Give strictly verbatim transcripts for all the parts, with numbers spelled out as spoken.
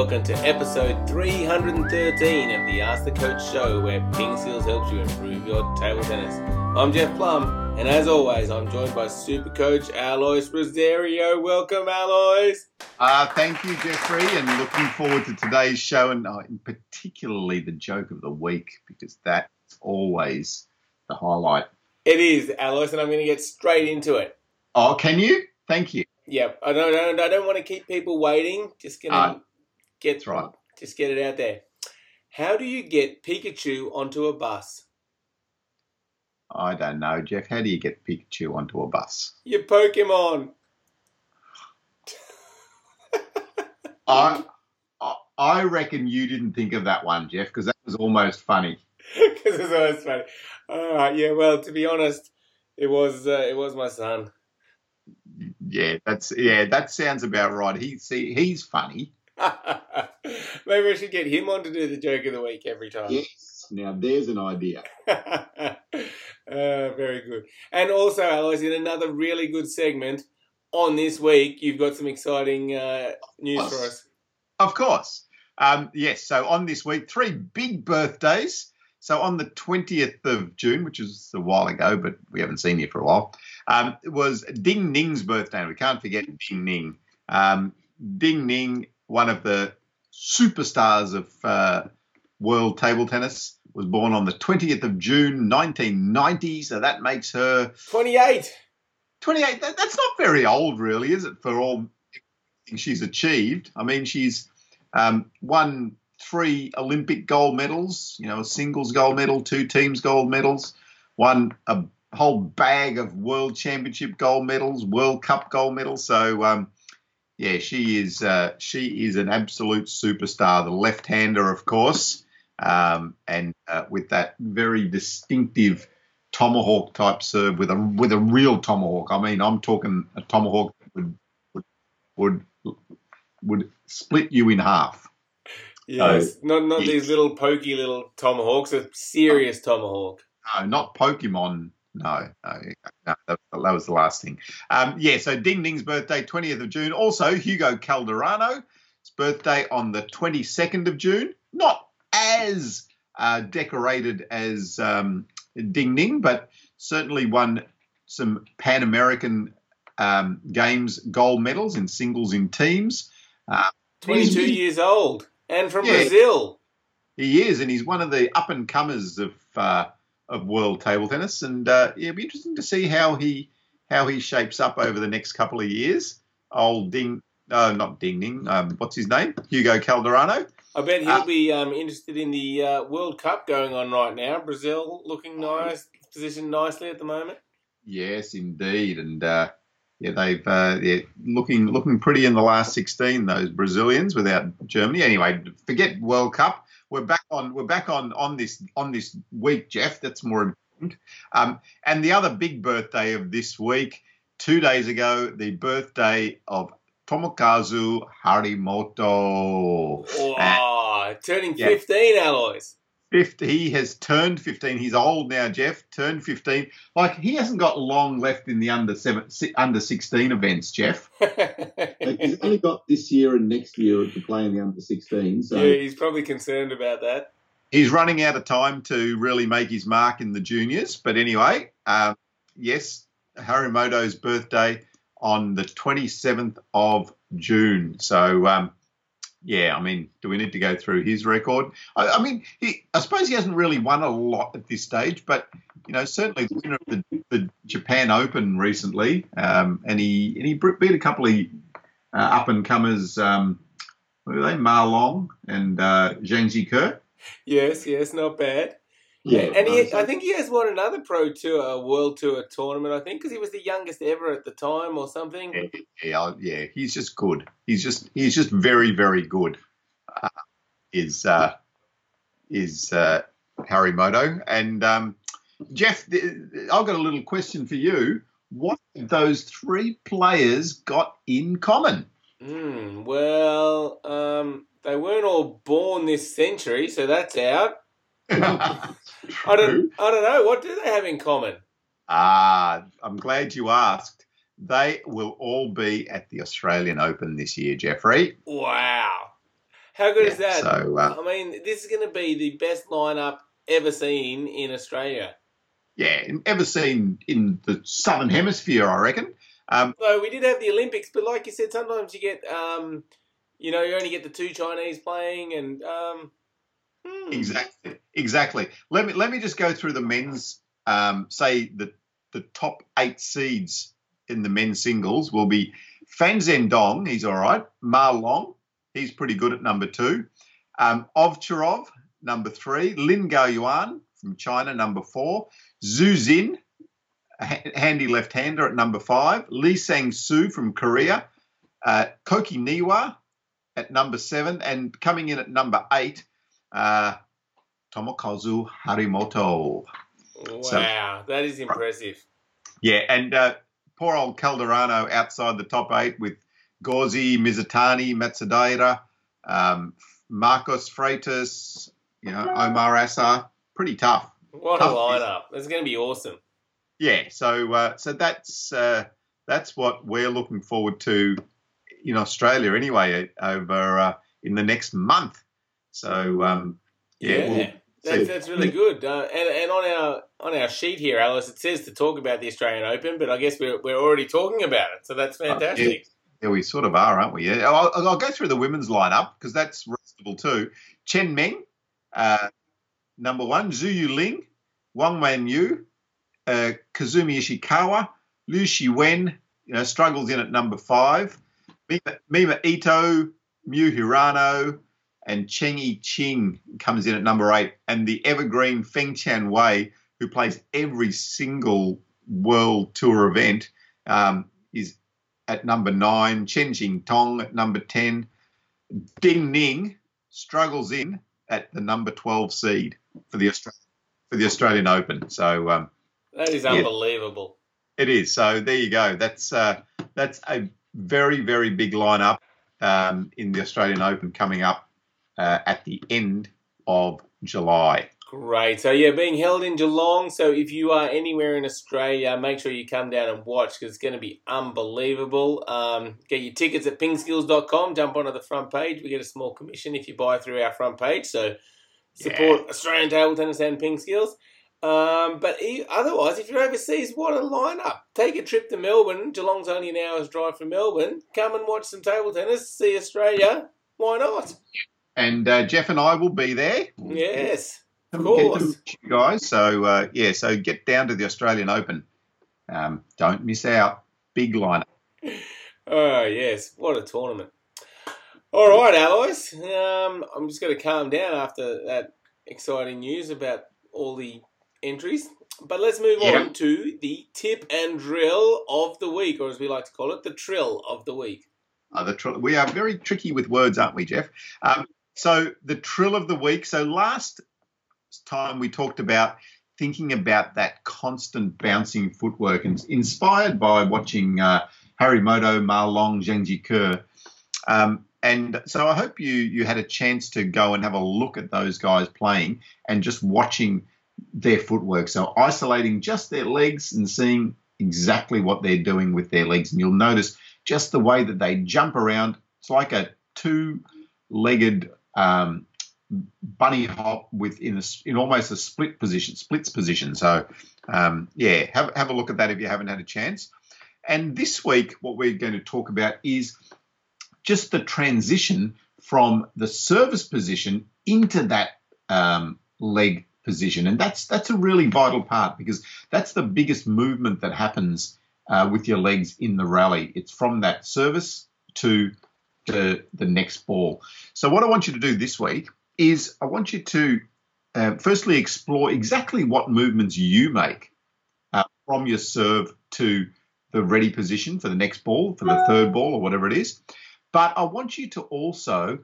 welcome to episode three hundred thirteen of the Ask the Coach show, where PingSkills helps you improve your table tennis. I'm Jeff Plum, and as always, I'm joined by super coach Alois Rosario. Welcome, Alois. Uh, thank you, Jeffrey, and looking forward to today's show, and uh, particularly the joke of the week, because that's always the highlight. It is, Alois, and I'm going to get straight into it. Oh, can you? Thank you. Yeah, I don't, I don't, I don't want to keep people waiting. Just gonna uh, get right. Just get it out there. How do you get Pikachu onto a bus? I don't know, Jeff. How do you get Pikachu onto a bus? Your Pokémon. I, I I reckon you didn't think of that one, Jeff, because that was almost funny. Because it was almost funny. All right. Yeah. Well, to be honest, it was uh, it was my son. Yeah, that's yeah. That sounds about right. He see, he's funny. Maybe I should get him on to do the joke of the week every time. Yes. Now there's an idea. uh, very good. And also, Alois, in another really good segment on this week, you've got some exciting uh, news for us. Of course. Um, yes. So on this week, three big birthdays. So on the twentieth of June, which is a while ago, but we haven't seen you for a while, um, it was Ding Ning's birthday. We can't forget Ding Ning. Um, Ding Ning, one of the superstars of uh, world table tennis, was born on the twentieth of June, nineteen ninety. So that makes her twenty-eight. twenty-eight. That, that's not very old, really, is it? For all she's achieved. I mean, she's um, won three Olympic gold medals, you know, a singles gold medal, two teams gold medals, won a whole bag of world championship gold medals, World Cup gold medals. So, um, yeah, she is uh, she is an absolute superstar, the left-hander, of course, um, and uh, with that very distinctive tomahawk-type serve with a with a real tomahawk. I mean, I'm talking a tomahawk that would would would, would split you in half. Yes, so, not not yes. These little pokey little tomahawks, a serious tomahawk. No, not Pokemon. No, no, no that, that was the last thing. Um, yeah, so Ding Ning's birthday, twentieth of June. Also, Hugo Calderano's birthday on the twenty-second of June. Not as uh, decorated as um, Ding Ning, but certainly won some Pan American um, Games gold medals in singles in teams. Uh, twenty-two he, years old. And from yeah, Brazil. He is, and he's one of the up-and-comers of uh, of world table tennis. And uh, it'll be interesting to see how he how he shapes up over the next couple of years. Old Ding, uh, not Ding Ning, um, what's his name? Hugo Calderano. I bet he'll uh, be um, interested in the uh, World Cup going on right now. Brazil looking nice, positioned nicely at the moment. Yes, indeed. And uh, Yeah, they've uh, they're looking looking pretty in the last sixteen. Those Brazilians without Germany. Anyway, forget World Cup. We're back on we're back on, on this on this week, Jeff. That's more important. Um, and the other big birthday of this week, two days ago, the birthday of Tomokazu Harimoto. Wow, and, turning yeah, fifteen, Alois. fifty, he has turned fifteen. He's old now, Jeff. Turned fifteen. Like, he hasn't got long left in the under seven, under sixteen events, Jeff. He's only got this year and next year to play in the under sixteen. So yeah, he's probably concerned about that. He's running out of time to really make his mark in the juniors. But anyway, um, yes, Harimoto's birthday on the twenty-seventh of June. So, um, yeah, I mean, do we need to go through his record? I, I mean, he, I suppose he hasn't really won a lot at this stage, but, you know, certainly the winner of the, the Japan Open recently, um, and he and he beat a couple of uh, up-and-comers, um, what were they, Ma Long and uh, Zhang Jike. Yes, yes, not bad. Yeah, and he, I think he has won another Pro Tour, World Tour tournament, I think, because he was the youngest ever at the time or something. Yeah, yeah, yeah. He's just good. He's just he's just very, very good, uh, is, uh, is uh, Harimoto. And, um, Jeff, I've got a little question for you. What have those three players got in common? Mm, well, um, they weren't all born this century, so that's out. I don't. I don't know. What do they have in common? Ah, I'm glad you asked. They will all be at the Australian Open this year, Jeffrey. Wow. How good yeah, is that? So, uh, I mean, this is going to be the best lineup ever seen in Australia. Yeah, ever seen in the Southern Hemisphere, I reckon. Um, so we did have the Olympics, but like you said, sometimes you get, um, you know, you only get the two Chinese playing, and um, hmm. exactly, exactly. Let me let me just go through the men's. Um, say the the top eight seeds in the men's singles will be Fan Zhendong. He's all right. Ma Long. He's pretty good at number two. Um, Ovcharov, number three. Lin Gaoyuan from China, number four. Zhu Xin, a handy left-hander at number five. Lee Sang-soo from Korea. Uh, Koki Niwa at number seven. And coming in at number eight, uh, Tomokazu Harimoto. Wow, so, that is impressive. Yeah, and uh, poor old Calderano outside the top eight with Gauzy, Mizutani, Matsudaira, um, Marcos Freitas, you know, Omar Assa. Pretty tough. What tough a lineup! It's going to be awesome. Yeah, so uh, so that's uh, that's what we're looking forward to in Australia anyway over uh, in the next month. So um, yeah, yeah we'll that's, that's really good. Uh, and and on our on our sheet here, Alice, it says to talk about the Australian Open, but I guess we're we're already talking about it. So that's fantastic. Oh, yeah. Yeah, we sort of are, aren't we? Yeah, I'll, I'll go through the women's lineup because that's restable too. Chen Meng, uh, number one. Zhu Yu Ling, Wang Wan Yu, uh, Kazumi Ishikawa, Liu Shi Wen. You know, struggles in at number five. Mima, Mima Ito, Miu Hirano, and Cheng Yi Qing comes in at number eight. And the evergreen Feng Chan Wei, who plays every single World Tour event, um, is at number nine, Chen Tong at number ten, Ding Ning struggles in at the number twelve seed for the Australian, for the Australian Open. So um, that is unbelievable. Yeah, it is. So there you go. That's uh, that's a very very big lineup um, in the Australian Open coming up uh, at the end of July. Great. So, yeah, being held in Geelong. So, if you are anywhere in Australia, make sure you come down and watch because it's going to be unbelievable. Um, get your tickets at ping skills dot com. Jump onto the front page. We get a small commission if you buy through our front page. So, support yeah. Australian Table Tennis and PingSkills. Um, but otherwise, if you're overseas, what a lineup. Take a trip to Melbourne. Geelong's only an hour's drive from Melbourne. Come and watch some table tennis. See Australia. Why not? And uh, Jeff and I will be there. Yes. Of course. You guys. So, uh, yeah, so get down to the Australian Open. Um, don't miss out. Big lineup. Oh, yes. What a tournament. All right, Alois. Um, I'm just going to calm down after that exciting news about all the entries. But let's move yep. on to the tip and drill of the week, or as we like to call it, the trill of the week. Uh, the tr- we are very tricky with words, aren't we, Jeff? Um, so the trill of the week. So last time we talked about thinking about that constant bouncing footwork and inspired by watching uh, Harimoto, Ma Long, Zhang Jike. Um, and so I hope you you had a chance to go and have a look at those guys playing and just watching their footwork. So isolating just their legs and seeing exactly what they're doing with their legs. And you'll notice just the way that they jump around. It's like a two-legged um bunny hop within a, in almost a split position, splits position. So, um, yeah, have, have a look at that if you haven't had a chance. And this week, what we're going to talk about is just the transition from the service position into that um, leg position. And that's that's a really vital part because that's the biggest movement that happens uh, with your legs in the rally. It's from that service to the, the next ball. So what I want you to do this week is I want you to uh, firstly explore exactly what movements you make uh, from your serve to the ready position for the next ball, for the third ball or whatever it is. But I want you to also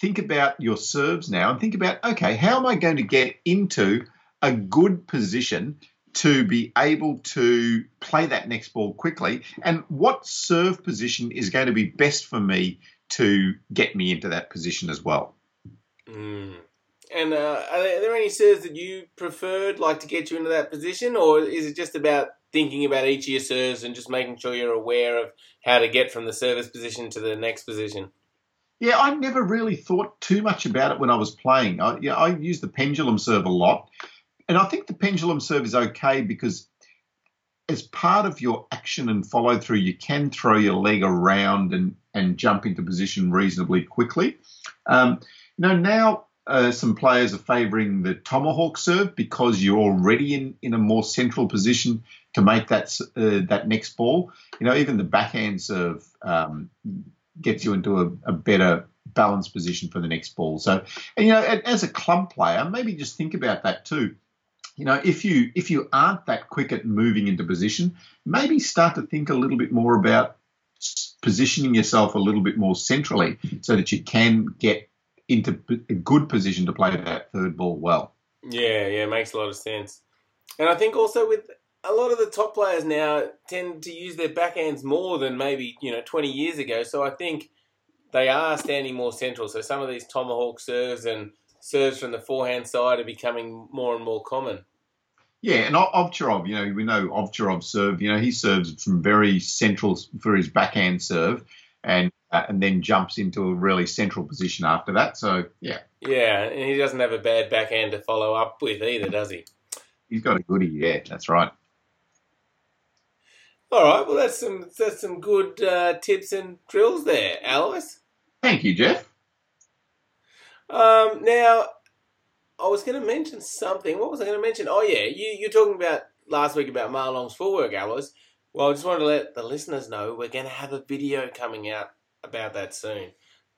think about your serves now and think about, okay, how am I going to get into a good position to be able to play that next ball quickly and what serve position is going to be best for me to get me into that position as well. Mm. And uh, are there any serves that you preferred, like, to get you into that position, or is it just about thinking about each of your serves and just making sure you're aware of how to get from the service position to the next position? Yeah, I never really thought too much about it when I was playing. I, yeah, I use the pendulum serve a lot. And I think the pendulum serve is okay because as part of your action and follow through, you can throw your leg around and, and jump into position reasonably quickly. Um, you know, now uh, some players are favouring the tomahawk serve because you're already in, in a more central position to make that uh, that next ball. You know, even the backhand serve um, gets you into a, a better balanced position for the next ball. So, and, you know, as a club player, maybe just think about that too. You know, if you if you aren't that quick at moving into position, maybe start to think a little bit more about positioning yourself a little bit more centrally so that you can get into a good position to play that third ball well. Yeah, yeah, makes a lot of sense. And I think also with a lot of the top players now tend to use their backhands more than maybe, you know, twenty years ago. So I think they are standing more central. So some of these tomahawk serves and serves from the forehand side are becoming more and more common. Yeah, and Ovcharov, you know, we know Ovcharov serve, you know, he serves from very central for his backhand serve and uh, and then jumps into a really central position after that, so, yeah. Yeah, and he doesn't have a bad backhand to follow up with either, does he? He's got a goodie, yeah, that's right. All right, well, that's some, that's some good uh, tips and drills there, Alois. Thank you, Jeff. Um, now... I was going to mention something. What was I going to mention? Oh, yeah, you, you're talking about last week about Ma Long's footwork, Alois. Well, I just wanted to let the listeners know we're going to have a video coming out about that soon.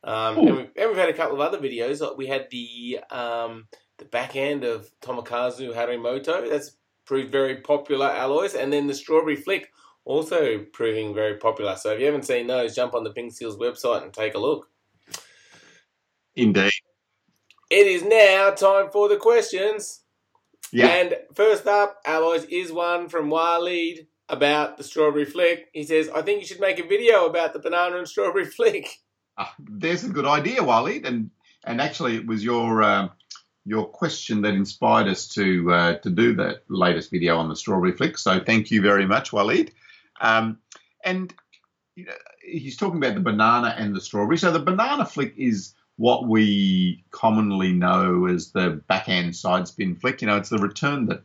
Um, and, we've, and we've had a couple of other videos. We had the um, the backhand of Tomokazu Harimoto. That's proved very popular, Alois. And then the strawberry flick, also proving very popular. So if you haven't seen those, jump on the PingSkills website and take a look. Indeed. It is now time for the questions. Yeah. And first up, Alois, is one from Waleed about the strawberry flick. He says, I think you should make a video about the banana and strawberry flick. Uh, there's a good idea, Waleed. And and actually it was your uh, your question that inspired us to uh, to do the latest video on the strawberry flick. So thank you very much, Waleed. Um, and you know, he's talking about the banana and the strawberry. So the banana flick is what we commonly know as the backhand side spin flick. You know, it's the return that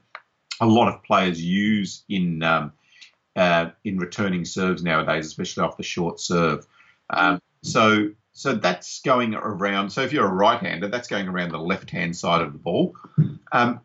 a lot of players use in um, uh, in returning serves nowadays, especially off the short serve. Um, so so that's going around. So if you're a right-hander, that's going around the left-hand side of the ball. Um,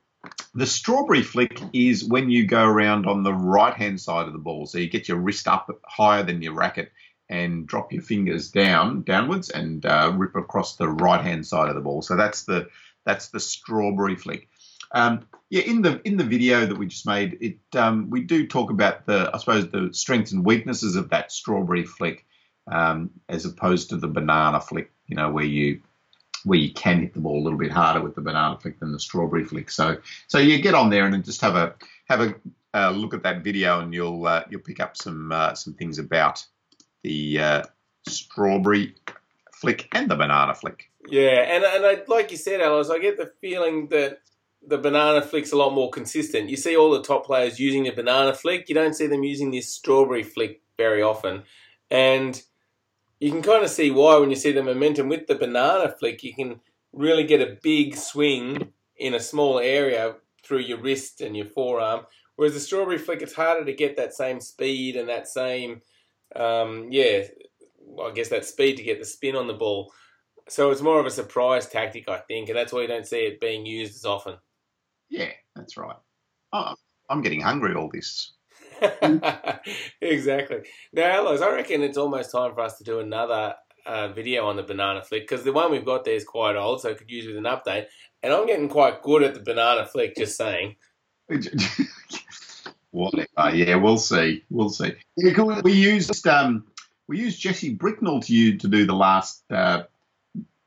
the strawberry flick is when you go around on the right-hand side of the ball. So you get your wrist up higher than your racket and drop your fingers down, downwards, and uh, rip across the right-hand side of the ball. So that's the that's the strawberry flick. Um, yeah, in the in the video that we just made, it um, we do talk about the I suppose the strengths and weaknesses of that strawberry flick, um, as opposed to the banana flick. You know, where you where you can hit the ball a little bit harder with the banana flick than the strawberry flick. So so you get on there and just have a have a uh, look at that video, and you'll uh, you'll pick up some uh, some things about the uh, strawberry flick and the banana flick. Yeah, and and I, like you said, Alois, I get the feeling that the banana flick's a lot more consistent. You see all the top players using the banana flick. You don't see them using this strawberry flick very often. And you can kind of see why when you see the momentum with the banana flick. You can really get a big swing in a small area through your wrist and your forearm, whereas the strawberry flick, it's harder to get that same speed and that same... Um, yeah, well, I guess that speed to get the spin on the ball. So it's more of a surprise tactic, I think, and that's why you don't see it being used as often. Yeah, that's right. Oh, I'm getting hungry all this. Exactly. Now, Alois, I reckon it's almost time for us to do another uh, video on the banana flick, because the one we've got there is quite old, so it could use with an update. And I'm getting quite good at the banana flick, just saying. Whatever, yeah, we'll see, we'll see. We used um, we used Jesse Bricknell to you to do the last uh,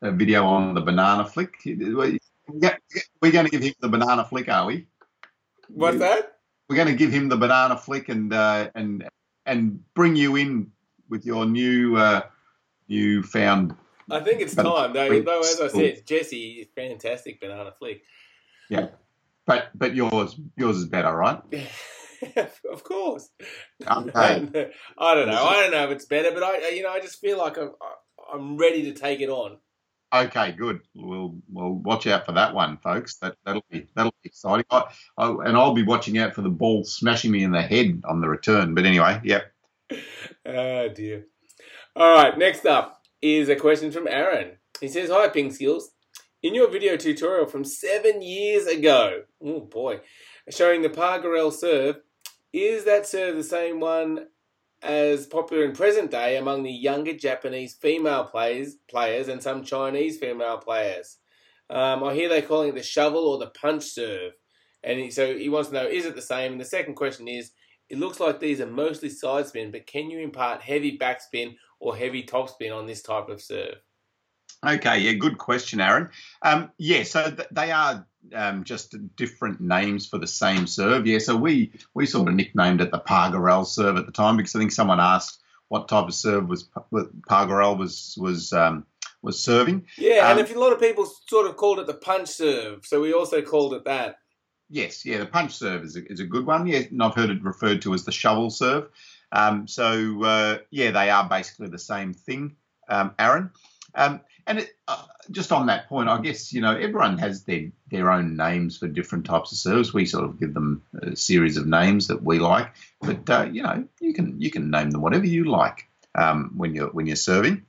video on the banana flick. We're going to give him the banana flick, are we? What's that? We're going to give him the banana flick and uh, and and bring you in with your new uh, new found. I think it's time, though. Though as I said, Jesse, fantastic banana flick. Yeah, but but yours yours is better, right? Of course. Okay. I don't know. I don't know if it's better, but I, you know, I just feel like I've, I'm ready to take it on. Okay, good. We'll we'll watch out for that one, folks. That that'll be that'll be exciting. I, I, and I'll be watching out for the ball smashing me in the head on the return. But anyway, yep. Oh dear. All right. Next up is a question from Aaron. He says, "Hi, PingSkills. In your video tutorial from seven years ago, oh boy, showing the Pargarel serve, is that serve the same one as popular in present day among the younger Japanese female players players and some Chinese female players? Um, I hear they're calling it the shovel or the punch serve." And so he wants to know, is it the same? And the second question is, it looks like these are mostly side spin, but can you impart heavy backspin or heavy topspin on this type of serve? Okay, yeah, good question, Aaron. Um, yeah, so th- they are um, just different names for the same serve. Yeah, so we we sort of nicknamed it the Pargarel serve at the time because I think someone asked what type of serve was Pargarel was was um, was serving. Yeah, um, and if a lot of people sort of called it the punch serve, so we also called it that. Yes, yeah, the punch serve is a, is a good one. Yeah, and I've heard it referred to as the shovel serve. Um, so uh, yeah, they are basically the same thing, um, Aaron. Um, And it, uh, just on that point, I guess, you know, everyone has their, their own names for different types of serves. We sort of give them a series of names that we like. But, uh, you know, you can you can name them whatever you like um, when you're when you're serving.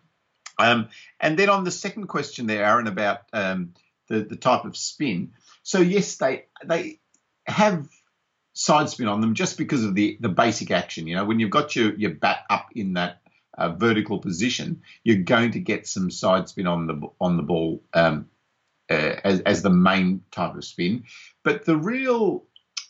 Um, and then on the second question there, Aaron, about um, the, the type of spin. So, yes, they they have side spin on them just because of the, the basic action. You know, when you've got your, your bat up in that Uh, vertical position, you're going to get some side spin on the on the ball um, uh, as, as the main type of spin. But the real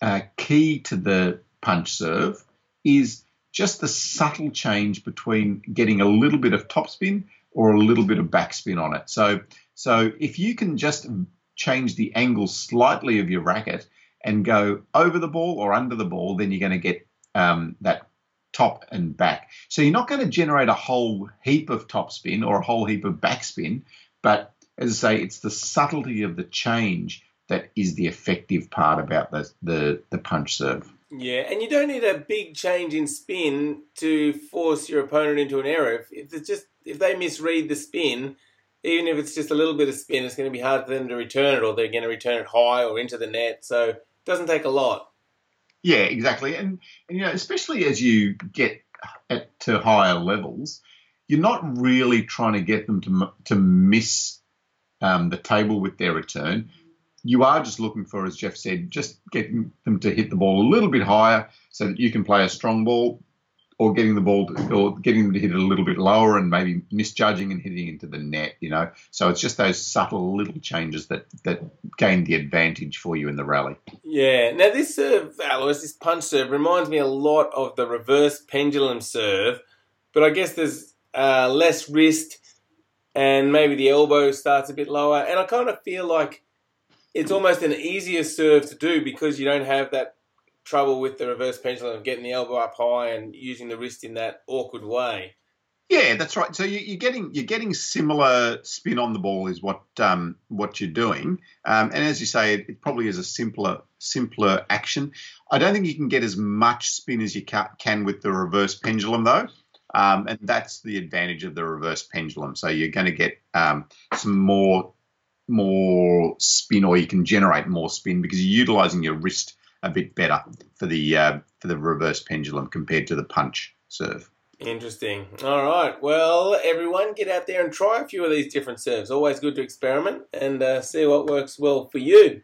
uh, key to the punch serve is just the subtle change between getting a little bit of topspin or a little bit of backspin on it. So, so if you can just change the angle slightly of your racket and go over the ball or under the ball, then you're going to get um, that top and back. So you're not going to generate a whole heap of topspin or a whole heap of backspin, but as I say, it's the subtlety of the change that is the effective part about the, the, the punch serve. Yeah, and you don't need a big change in spin to force your opponent into an error. If, if it's just if they misread the spin, even if it's just a little bit of spin, it's going to be hard for them to return it, or they're going to return it high or into the net. So it doesn't take a lot. Yeah, exactly. And, and, you know, especially as you get at, to higher levels, you're not really trying to get them to to miss um, the table with their return. You are just looking for, as Jeff said, just getting them to hit the ball a little bit higher so that you can play a strong ball, or getting the ball to, or getting them to hit it a little bit lower and maybe misjudging and hitting into the net, you know. So it's just those subtle little changes that, that gain the advantage for you in the rally. Yeah. Now this serve, Alois, this punch serve reminds me a lot of the reverse pendulum serve, but I guess there's uh, less wrist and maybe the elbow starts a bit lower. And I kind of feel like it's almost an easier serve to do because you don't have that trouble with the reverse pendulum of getting the elbow up high and using the wrist in that awkward way. Yeah, that's right. So you, you're getting you're getting similar spin on the ball is what um, what you're doing, um, and as you say, it, it probably is a simpler simpler action. I don't think you can get as much spin as you ca- can with the reverse pendulum though, um, and that's the advantage of the reverse pendulum. So you're going to get um, some more more spin, or you can generate more spin because you're utilising your wrist a bit better for the uh, for the reverse pendulum compared to the punch serve. Interesting. All right. Well, everyone, get out there and try a few of these different serves. Always good to experiment and uh, see what works well for you.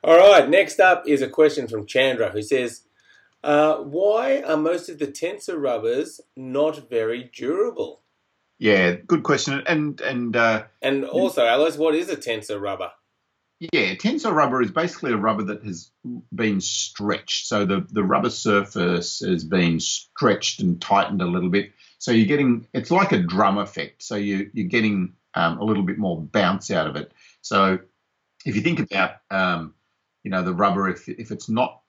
All right. Next up is a question from Chandra, who says, uh, why are most of the tensor rubbers not very durable? Yeah, good question. And and uh, and also, Alois, what is a tensor rubber? Yeah, tensor rubber is basically a rubber that has been stretched. So the, the rubber surface has been stretched and tightened a little bit. So you're getting, it's like a drum effect. So you, you're getting um, a little bit more bounce out of it. So if you think about, um, you know, the rubber, if if it's not,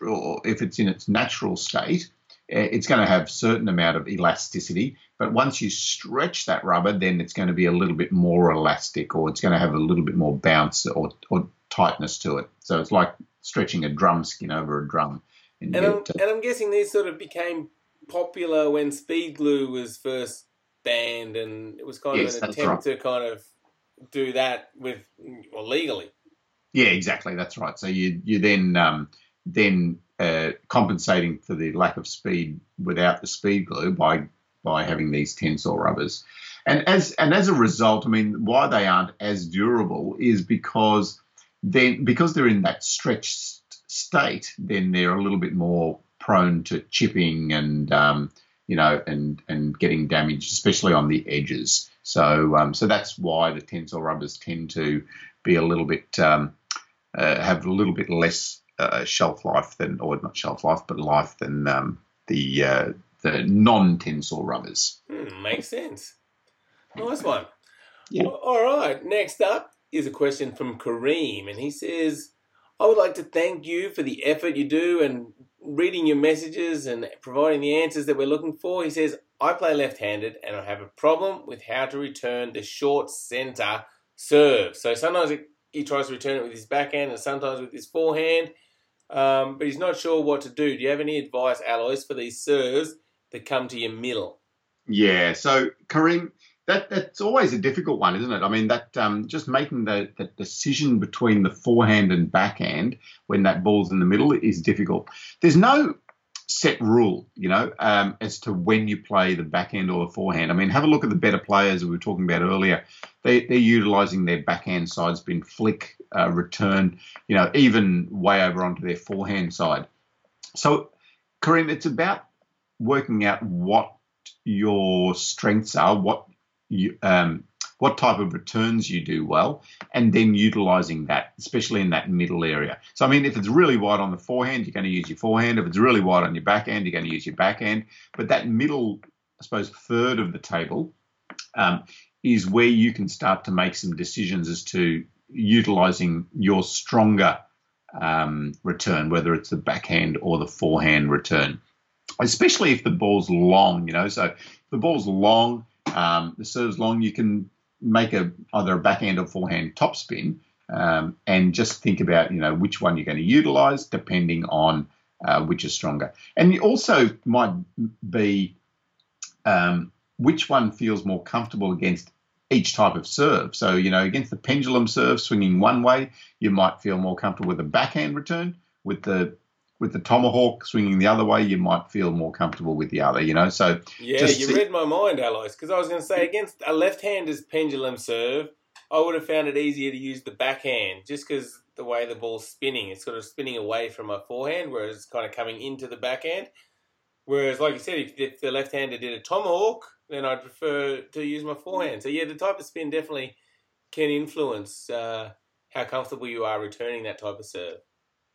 or if it's in its natural state, it's going to have a certain amount of elasticity, but once you stretch that rubber, then it's going to be a little bit more elastic, or it's going to have a little bit more bounce or, or tightness to it. So it's like stretching a drum skin over a drum. And, and, I'm, to... and I'm guessing these sort of became popular when speed glue was first banned, and it was kind yes, of an attempt right. to kind of do that with well, legally. Yeah, exactly. That's right. So you you then um, then uh, compensating for the lack of speed without the speed glue by by having these tensile rubbers, and as and as a result, I mean, why they aren't as durable is because then because they're in that stretched state, then they're a little bit more prone to chipping and um, you know and and getting damaged, especially on the edges. So um, so that's why the tensile rubbers tend to be a little bit um, uh, have a little bit less uh, shelf life than, or not shelf life, but life than um, the uh, the non-tensile rubbers. Mm, makes sense. Nice one. Yeah. All right. Next up is a question from Kareem, and he says, "I would like to thank you for the effort you do and reading your messages and providing the answers that we're looking for." He says, "I play left-handed and I have a problem with how to return the short center serve." So sometimes it, he tries to return it with his backhand and sometimes with his forehand, um, but he's not sure what to do. Do you have any advice, Alois, for these serves that come to your middle? Yeah, so Kareem, that, that's always a difficult one, isn't it? I mean, that um, just making the, the decision between the forehand and backhand when that ball's in the middle is difficult. There's no set rule, you know, um, as to when you play the backhand or the forehand. I mean, have a look at the better players we were talking about earlier. They, they're utilising their backhand side spin, flick, uh, return, you know, even way over onto their forehand side. So, Kareem, it's about working out what your strengths are, what You, um, what type of returns you do well, and then utilising that, especially in that middle area. So, I mean, if it's really wide on the forehand, you're going to use your forehand. If it's really wide on your backhand, you're going to use your backhand. But that middle, I suppose, third of the table um, is where you can start to make some decisions as to utilising your stronger um, return, whether it's the backhand or the forehand return, especially if the ball's long, you know. So if the ball's long, Um, the serve's long, you can make a either a backhand or forehand topspin, um, and just think about, you know, which one you're going to utilise depending on uh, which is stronger. And it also might be um, which one feels more comfortable against each type of serve. So, you know, against the pendulum serve swinging one way, you might feel more comfortable with a backhand return. With the With the tomahawk swinging the other way, you might feel more comfortable with the other, you know. So yeah, just you see. Read my mind, Alois, because I was going to say against a left-hander's pendulum serve, I would have found it easier to use the backhand just because the way the ball's spinning, it's sort of spinning away from my forehand, whereas it's kind of coming into the backhand. Whereas, like you said, if, if the left-hander did a tomahawk, then I'd prefer to use my forehand. So yeah, the type of spin definitely can influence uh, how comfortable you are returning that type of serve.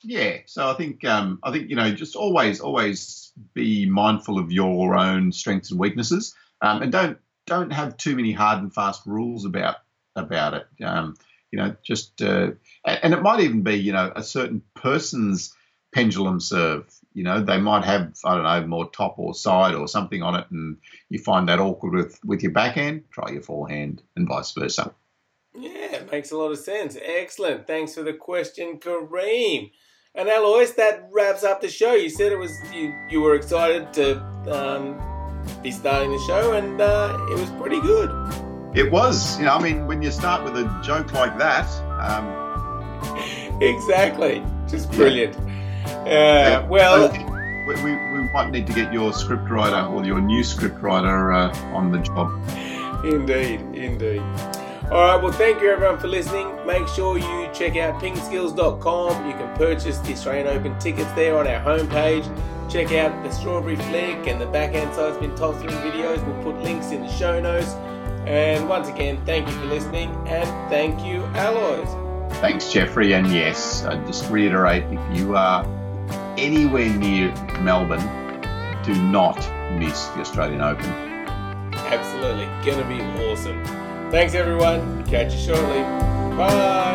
Yeah, so I think um, I think you know just always always be mindful of your own strengths and weaknesses, um, and don't don't have too many hard and fast rules about about it. Um, you know, just uh, and it might even be you know a certain person's pendulum serve. You know, they might have I don't know more top or side or something on it, and you find that awkward with with your backhand. Try your forehand, and vice versa. Yeah, it makes a lot of sense. Excellent. Thanks for the question, Kareem. And Alois, that wraps up the show. You said it was you, you were excited to um, be starting the show, and uh, it was pretty good. It was. You know, I mean, when you start with a joke like that. Um... exactly. Just brilliant. Yeah. Uh, well, we, we, we might need to get your scriptwriter or your new scriptwriter uh, on the job. Indeed, indeed. All right, well, thank you, everyone, for listening. Make sure you check out ping skills dot com. You can purchase the Australian Open tickets there on our homepage. Check out the Strawberry Flick and the Backhand Side Spin Top Spin videos. We'll put links in the show notes. And once again, thank you for listening, and thank you, Alois. Thanks, Jeffrey. And yes, I just reiterate, if you are anywhere near Melbourne, do not miss the Australian Open. Absolutely. Going to be awesome. Thanks, everyone. Catch you shortly. Bye.